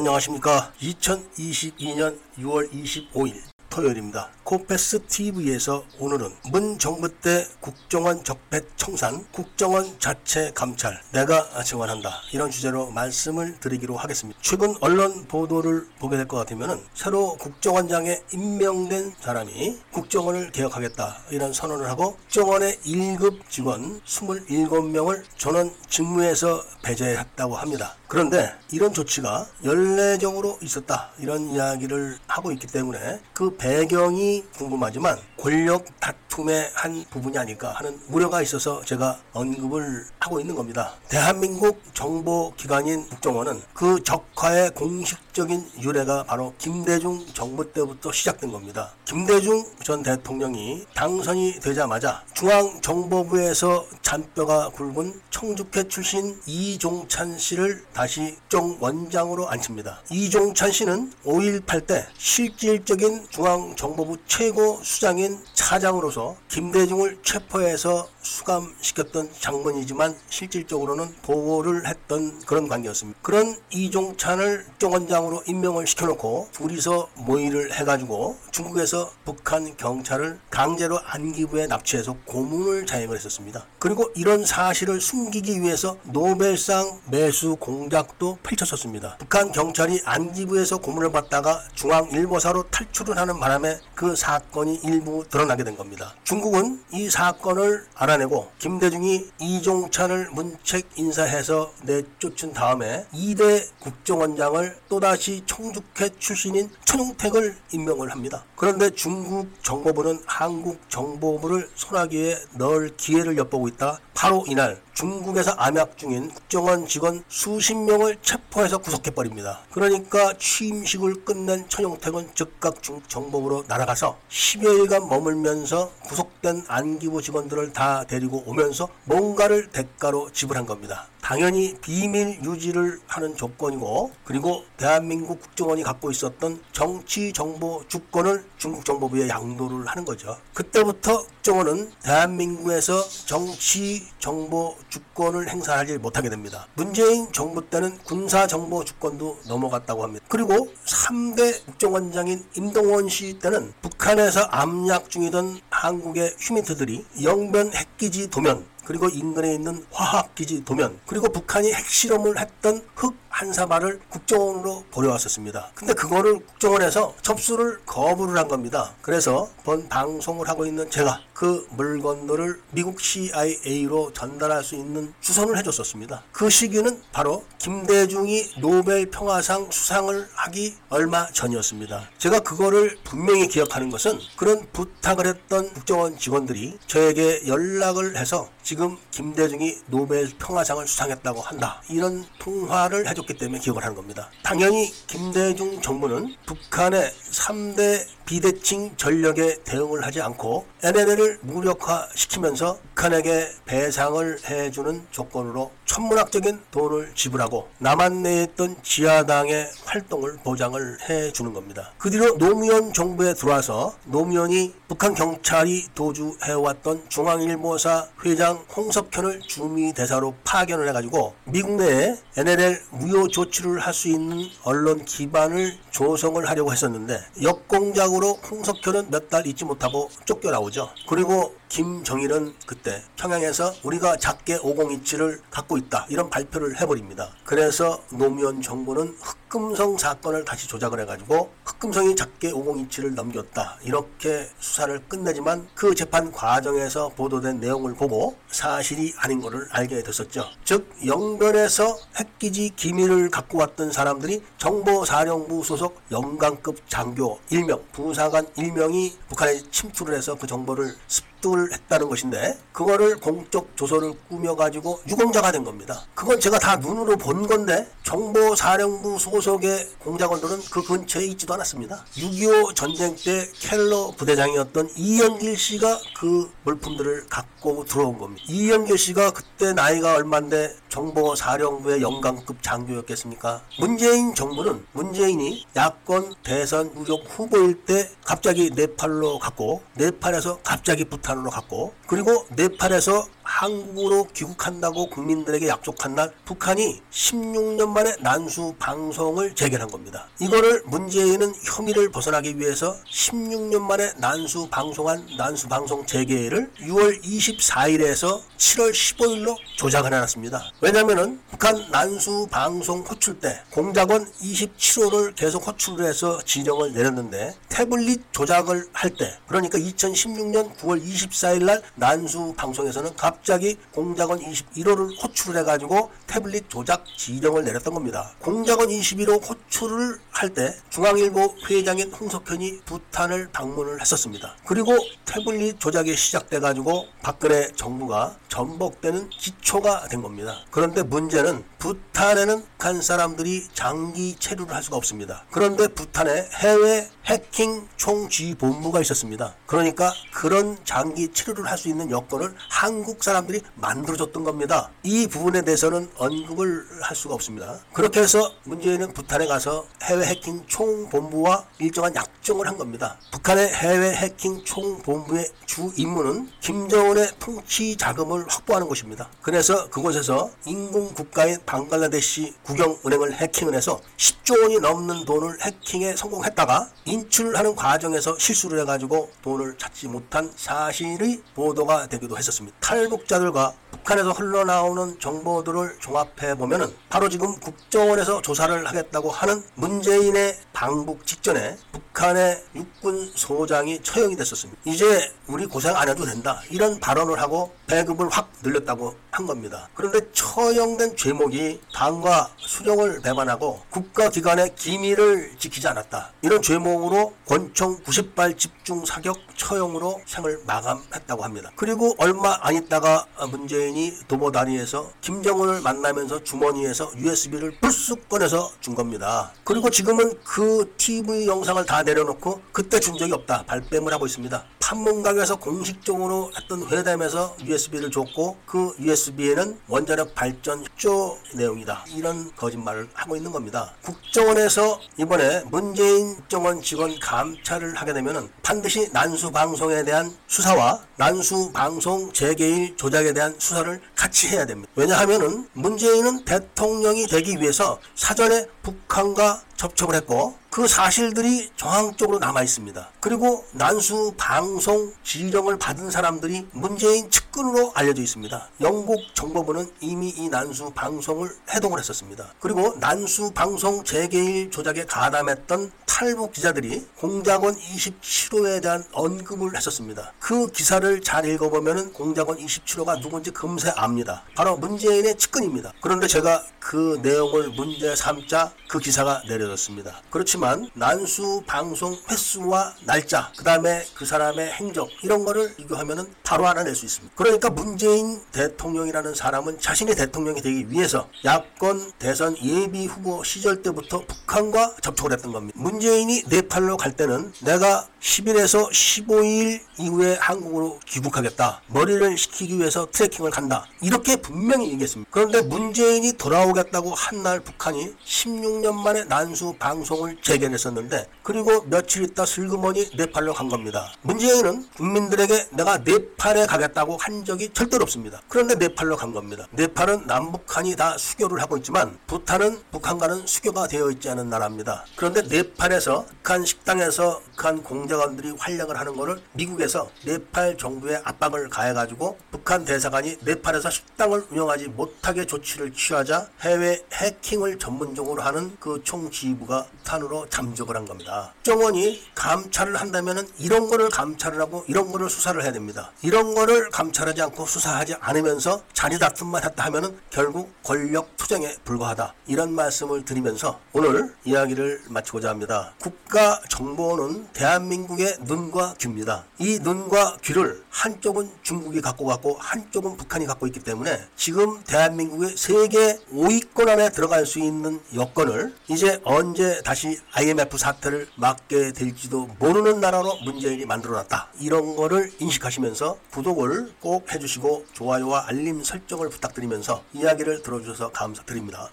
안녕하십니까. 2022년 6월 25일 토요일입니다. 코페스 TV에서 오늘은 문 정부 때 국정원 적폐 청산, 국정원 자체 감찰, 내가 증언한다, 이런 주제로 말씀을 드리기로 하겠습니다. 최근 언론 보도를 보게 될 것 같으면은 새로 국정원장에 임명된 사람이 국정원을 개혁하겠다 이런 선언을 하고 국정원의 1급 직원 27명을 전원 직무에서 배제했다고 합니다. 그런데 이런 조치가 연례적으로 있었다 이런 이야기를 하고 있기 때문에 그 배경이 궁금하지만 권력 다툼의 한 부분이 아닐까 하는 우려가 있어서 제가 언급을 하고 있는 겁니다. 대한민국 정보기관인 국정원은 그 적화의 공식적인 유래가 바로 김대중 정부 때부터 시작된 겁니다. 김대중 전 대통령이 당선이 되자마자 중앙정보부에서 잔뼈가 굵은 청주회 출신 이종찬 씨를 다시 국정원장으로 앉힙니다. 이종찬 씨는 5.18 때 실질적인 중앙정보부 최고 수장인 차장으로서 김대중을 체포해서 수감시켰던 장본이지만 실질적으로는 보호를 했던 그런 관계였습니다. 그런 이종찬을 국정원장으로 임명을 시켜놓고 둘이서 모의를 해가지고 중국에서 북한 경찰을 강제로 안기부에 납치해서 고문을 자행을 했었습니다. 그리고 이런 사실을 숨기기 위해서 노벨상 매수 공작도 펼쳤었습니다. 북한 경찰이 안기부에서 고문을 받다가 중앙일보사로 탈출을 하는 바람에 그 사건이 일부 드러나게 된 겁니다. 중국은 이 사건을 알아내고 김대중이 이종찬을 문책 인사해서 내쫓은 다음에 2대 국정원장을 또다시 청주회 출신인 천웅택을 임명을 합니다. 그런데 중국 정보부는 한국 정보부를 소나기에 넣을 기회를 엿보고 있다. 바로 이날 중국에서 암약 중인 국정원 직원 수십 명을 체포해서 구속해버립니다. 그러니까 취임식을 끝낸 천용택은 즉각 중국 정보부로 날아가서 10여일간 머물면서 구속된 안기부 직원들을 다 데리고 오면서 뭔가를 대가로 지불한 겁니다. 당연히 비밀 유지를 하는 조건이고, 그리고 대한민국 국정원이 갖고 있었던 정치 정보 주권을 중국 정보부에 양도를 하는 거죠. 그때부터 국정원은 대한민국에서 정치 정보 주권을 행사하지 못하게 됩니다. 문재인 정부 때는 군사 정보 주권도 넘어갔다고 합니다. 그리고 3대 국정원장인 임동원 씨 때는 북한에서 암약 중이던 한국의 휴민트들이 영변 핵기지 도면, 그리고 인근에 있는 화학기지 도면, 그리고 북한이 핵실험을 했던 흑 한 사발을 국정원으로 보내왔었습니다. 근데 그거를 국정원에서 접수를 거부를 한 겁니다. 그래서 본 방송을 하고 있는 제가 그 물건들을 미국 CIA로 전달할 수 있는 주선을 해줬었습니다. 그 시기는 바로 김대중이 노벨 평화상 수상을 하기 얼마 전이었습니다. 제가 그거를 분명히 기억하는 것은 그런 부탁을 했던 국정원 직원들이 저에게 연락을 해서 지금 김대중이 노벨 평화상을 수상했다고 한다, 이런 통화를 해줬기 때문에 기억을 하는 겁니다. 당연히 김대중 정부는 북한의 3대 비대칭 전력에 대응을 하지 않고 NLL을 무력화시키면서 북한에게 배상을 해주는 조건으로 천문학적인 돈을 지불하고 남한 내에 있던 지하당의 활동을 보장을 해주는 겁니다. 그 뒤로 노무현 정부에 들어와서 노무현이 북한 경찰이 도주해왔던 중앙일보사 회장 홍석현을 주미대사로 파견을 해가지고 미국 내에 NLL 무효 조치를 할 수 있는 언론 기반을 조성을 하려고 했었는데 역공작으로 홍석현은 몇 달 잊지 못하고 쫓겨나오죠. 그리고 김정일은 그때 평양에서 우리가 작게 5027을 갖고 있다 이런 발표를 해버립니다. 그래서 노무현 정부는 흑금성 사건을 다시 조작을 해가지고 흑금성이 작게 5027을 넘겼다 이렇게 수사를 끝내지만 그 재판 과정에서 보도된 내용을 보고 사실이 아닌 것을 알게 됐었죠. 즉 영변에서 핵기지 기밀을 갖고 왔던 사람들이 정보사령부 소속 영관급 장교 일명, 부사관 일명이 북한에 침투를 해서 그 정보를 습득을 했다는 것인데 그거를 공적 조서를 꾸며가지고 유공자가 된 겁니다. 그건 제가 다 눈으로 본 건데 정보사령부 소속의 공작원들은 그 근처에 있지도 않았습니다. 6.25 전쟁 때 켈러 부대장이었던 이영길 씨가 그 물품들을 갖고 들어온 겁니다. 이영길 씨가 그때 나이가 얼만데 정보사령부의 영관급 장교였겠습니까? 문재인 정부는 문재인이 야권 대선 유력 후보일 때 갑자기 네팔로 갔고 네팔에서 갑자기 부탄으로 갔고 그리고 네팔에서 한국으로 귀국한다고 국민들에게 약속한 날 북한이 16년 만에 난수 방송을 재개한 겁니다. 이거를 문재인은 혐의를 벗어나기 위해서 16년 만에 난수 방송한 난수 방송 재개를 6월 24일에서 7월 15일로 조작을 해놨습니다. 왜냐면은 북한 난수 방송 호출 때 공작원 27호를 계속 호출을 해서 지령을 내렸는데 태블릿 조작을 할 때, 그러니까 2016년 9월 24일 날 난수 방송에서는 갑자기 공작원 21호를 호출을 해가지고 태블릿 조작 지령을 내렸던 겁니다. 공작원 21호 호출을 할 때 중앙일보 회장인 홍석현이 부탄을 방문을 했었습니다. 그리고 태블릿 조작이 시작돼가지고 박근혜 정부가 전복되는 기초가 된 겁니다. 그런데 문제는 부탄에는 북한 사람들이 장기 체류를 할 수가 없습니다. 그런데 부탄에 해외 해킹 총지휘본부가 있었습니다. 그러니까 그런 장기 체류를 할 수 있는 여건을 한국 사람들이 만들어줬던 겁니다. 이 부분에 대해서는 언급을 할 수가 없습니다. 그렇게 해서 문재인은 부탄에 가서 해외 해킹 총본부와 일정한 약정을 한 겁니다. 북한의 해외 해킹 총본부의 주 임무는 김정은의 통치 자금을 확보하는 것입니다. 그래서 그곳에서 인공국가인 방글라데시 국영은행을 해킹을 해서 10조 원이 넘는 돈을 해킹에 성공했다가 인출하는 과정에서 실수를 해가지고 돈을 찾지 못한 사실이 보도가 되기도 했었습니다. 탈북자들과 북한에서 흘러나오는 정보들을 종합해보면은 바로 지금 국정원에서 조사를 하겠다고 하는 문재인의 방북 직전에 북한의 육군 소장이 처형이 됐었습니다. 이제 우리 고생 안 해도 된다, 이런 발언을 하고 배급을 확 늘렸다고 한 겁니다. 그런데 처형된 죄목이 당과 수령을 배반하고 국가기관의 기밀을 지키지 않았다, 이런 죄목으로 권총 90발 집중 사격 처형으로 생을 마감했다고 합니다. 그리고 얼마 안 있다가 문재인이 도보다리에서 김정은을 만나면서 주머니에서 USB를 불쑥 꺼내서 준 겁니다. 그리고 지금은 그 TV 영상을 다 내려놓고 그때 준 적이 없다 발뺌을 하고 있습니다. 판문강에서 공식적으로 했던 회담에서 USB를 줬고 그 USB에는 원자력 발전 협조 내용이다, 이런 거짓말을 하고 있는 겁니다. 국정원에서 이번에 문재인 국정원 직원 감찰을 하게 되면은 반드시 난수 방송에 대한 수사와 난수 방송 재개일 조작에 대한 수사를 같이 해야 됩니다. 왜냐하면은 문재인은 대통령이 되기 위해서 사전에 북한과 접촉을 했고 그 사실들이 정황적으로 남아있습니다. 그리고 난수 방송 지령을 받은 사람들이 문재인 측근으로 알려져 있습니다. 영국 정보부는 이미 이 난수 방송을 해동을 했었습니다. 그리고 난수 방송 재개일 조작에 가담했던 탈북 기자들이 공작원 27호에 대한 언급을 했었습니다. 그 기사를 잘 읽어보면 공작원 27호가 누군지 금세 압니다. 바로 문재인의 측근입니다. 그런데 제가 그 내용을 문제 삼자 그 기사가 내려졌습니다. 그렇지만 난수 방송 횟수와 날짜, 그 다음에 그 사람의 행적, 이런 거를 비교하면 바로 하나 낼 수 있습니다. 그러니까 문재인 대통령이라는 사람은 자신이 대통령이 되기 위해서 야권 대선 예비 후보 시절 때부터 북한과 접촉을 했던 겁니다. 문재인이 네팔로 갈 때는 내가 10일에서 15일 이후에 한국으로 귀국하겠다, 머리를 식히기 위해서 트레킹을 간다, 이렇게 분명히 얘기했습니다. 그런데 문재인이 돌아오겠다고 한 날 북한이 16년 만에 난수 방송을 재개했었는데 그리고 며칠 있다 슬그머니 네팔로 간 겁니다. 문재인은 국민들에게 내가 네팔에 가겠다고 한 적이 절대로 없습니다. 그런데 네팔로 간 겁니다. 네팔은 남북한이 다 수교를 하고 있지만 부탄은 북한과는 수교가 되어 있지 않은 나라입니다. 그런데 네팔에서 북한 식당에서 북한 공작원들이 활약을 하는 것을 미국에서 네팔 정부에 압박을 가해가지고 북한 대사관이 네팔에서 식당을 운영하지 못하게 조치를 취하자 해외 해킹을 전문적으로 하는 그 총지휘부가 탄으로 잠적을 한 겁니다. 국정원이 감찰을 한다면 이런 거를 감찰을 하고 이런 거를 수사를 해야 됩니다. 이런 거를 감찰하지 않고 수사하지 않으면서 자리 다툼만 했다 하면 결국 권력 투쟁에 불과하다, 이런 말씀을 드리면서 오늘 이야기를 마치고자 합니다. 국가정보원은 대한민국의 눈과 귀입니다. 이 눈과 귀를 한쪽은 중국이 갖고 갔고 한쪽은 북한이 갖고 있기 때문에 지금 대한민국의 세계 5위권 안에 들어갈 수 있는 여건을 이제 언제 다시 IMF 사태를 맞게 될지도 모르는 나라로 문재인이 만들어놨다, 이런 거를 인식하시면서 구독을 꼭 해주시고 좋아요와 알림 설정을 부탁드리면서 이야기를 들어주셔서 감사드립니다.